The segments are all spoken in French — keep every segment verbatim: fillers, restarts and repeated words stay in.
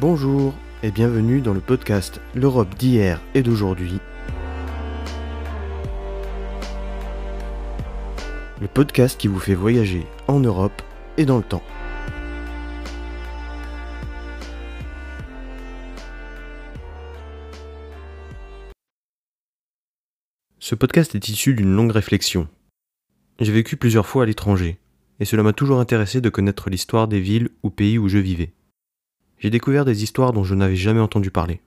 Bonjour et bienvenue dans le podcast L'Europe d'hier et d'aujourd'hui. Le podcast qui vous fait voyager en Europe et dans le temps. Ce podcast est issu d'une longue réflexion. J'ai vécu plusieurs fois à l'étranger, et cela m'a toujours intéressé de connaître l'histoire des villes ou pays où je vivais. J'ai découvert des histoires dont je n'avais jamais entendu parler.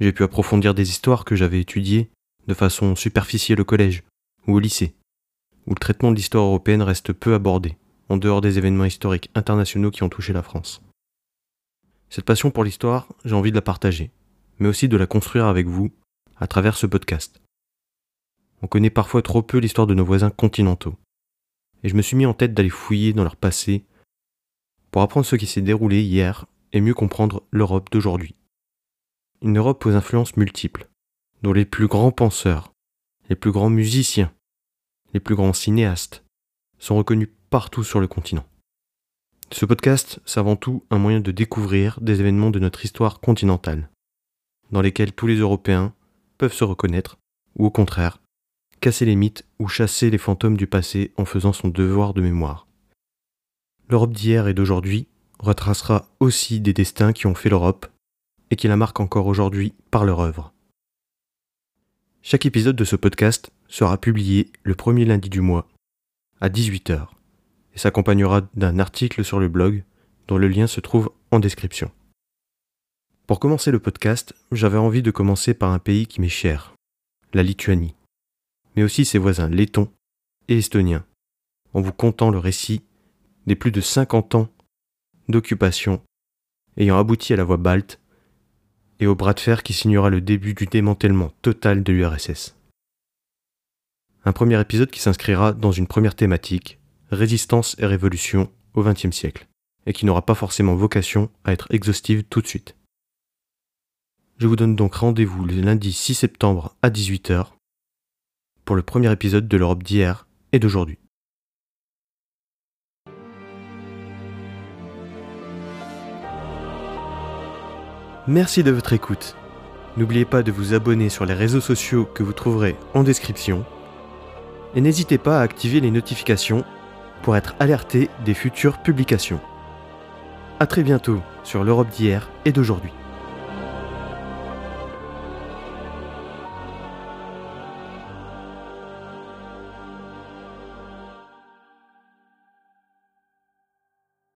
J'ai pu approfondir des histoires que j'avais étudiées de façon superficielle au collège ou au lycée, où le traitement de l'histoire européenne reste peu abordé, en dehors des événements historiques internationaux qui ont touché la France. Cette passion pour l'histoire, j'ai envie de la partager, mais aussi de la construire avec vous à travers ce podcast. On connaît parfois trop peu l'histoire de nos voisins continentaux, et je me suis mis en tête d'aller fouiller dans leur passé pour apprendre ce qui s'est déroulé hier et mieux comprendre l'Europe d'aujourd'hui. Une Europe aux influences multiples, dont les plus grands penseurs, les plus grands musiciens, les plus grands cinéastes sont reconnus partout sur le continent. Ce podcast, c'est avant tout un moyen de découvrir des événements de notre histoire continentale, dans lesquels tous les Européens peuvent se reconnaître, ou au contraire, casser les mythes ou chasser les fantômes du passé en faisant son devoir de mémoire. L'Europe d'hier et d'aujourd'hui retracera aussi des destins qui ont fait l'Europe et qui la marquent encore aujourd'hui par leur œuvre. Chaque épisode de ce podcast sera publié le premier lundi du mois à dix-huit heures et s'accompagnera d'un article sur le blog dont le lien se trouve en description. Pour commencer le podcast, j'avais envie de commencer par un pays qui m'est cher, la Lituanie, mais aussi ses voisins lettons et estoniens, en vous contant le récit des plus de cinquante ans d'occupation ayant abouti à la voie balte et au bras de fer qui signera le début du démantèlement total de l'U R S S. Un premier épisode qui s'inscrira dans une première thématique, résistance et révolution au vingtième siècle, et qui n'aura pas forcément vocation à être exhaustive tout de suite. Je vous donne donc rendez-vous le lundi six septembre à dix-huit heures pour le premier épisode de l'Europe d'hier et d'aujourd'hui. Merci de votre écoute. N'oubliez pas de vous abonner sur les réseaux sociaux que vous trouverez en description. Et n'hésitez pas à activer les notifications pour être alerté des futures publications. À très bientôt sur l'Europe d'hier et d'aujourd'hui.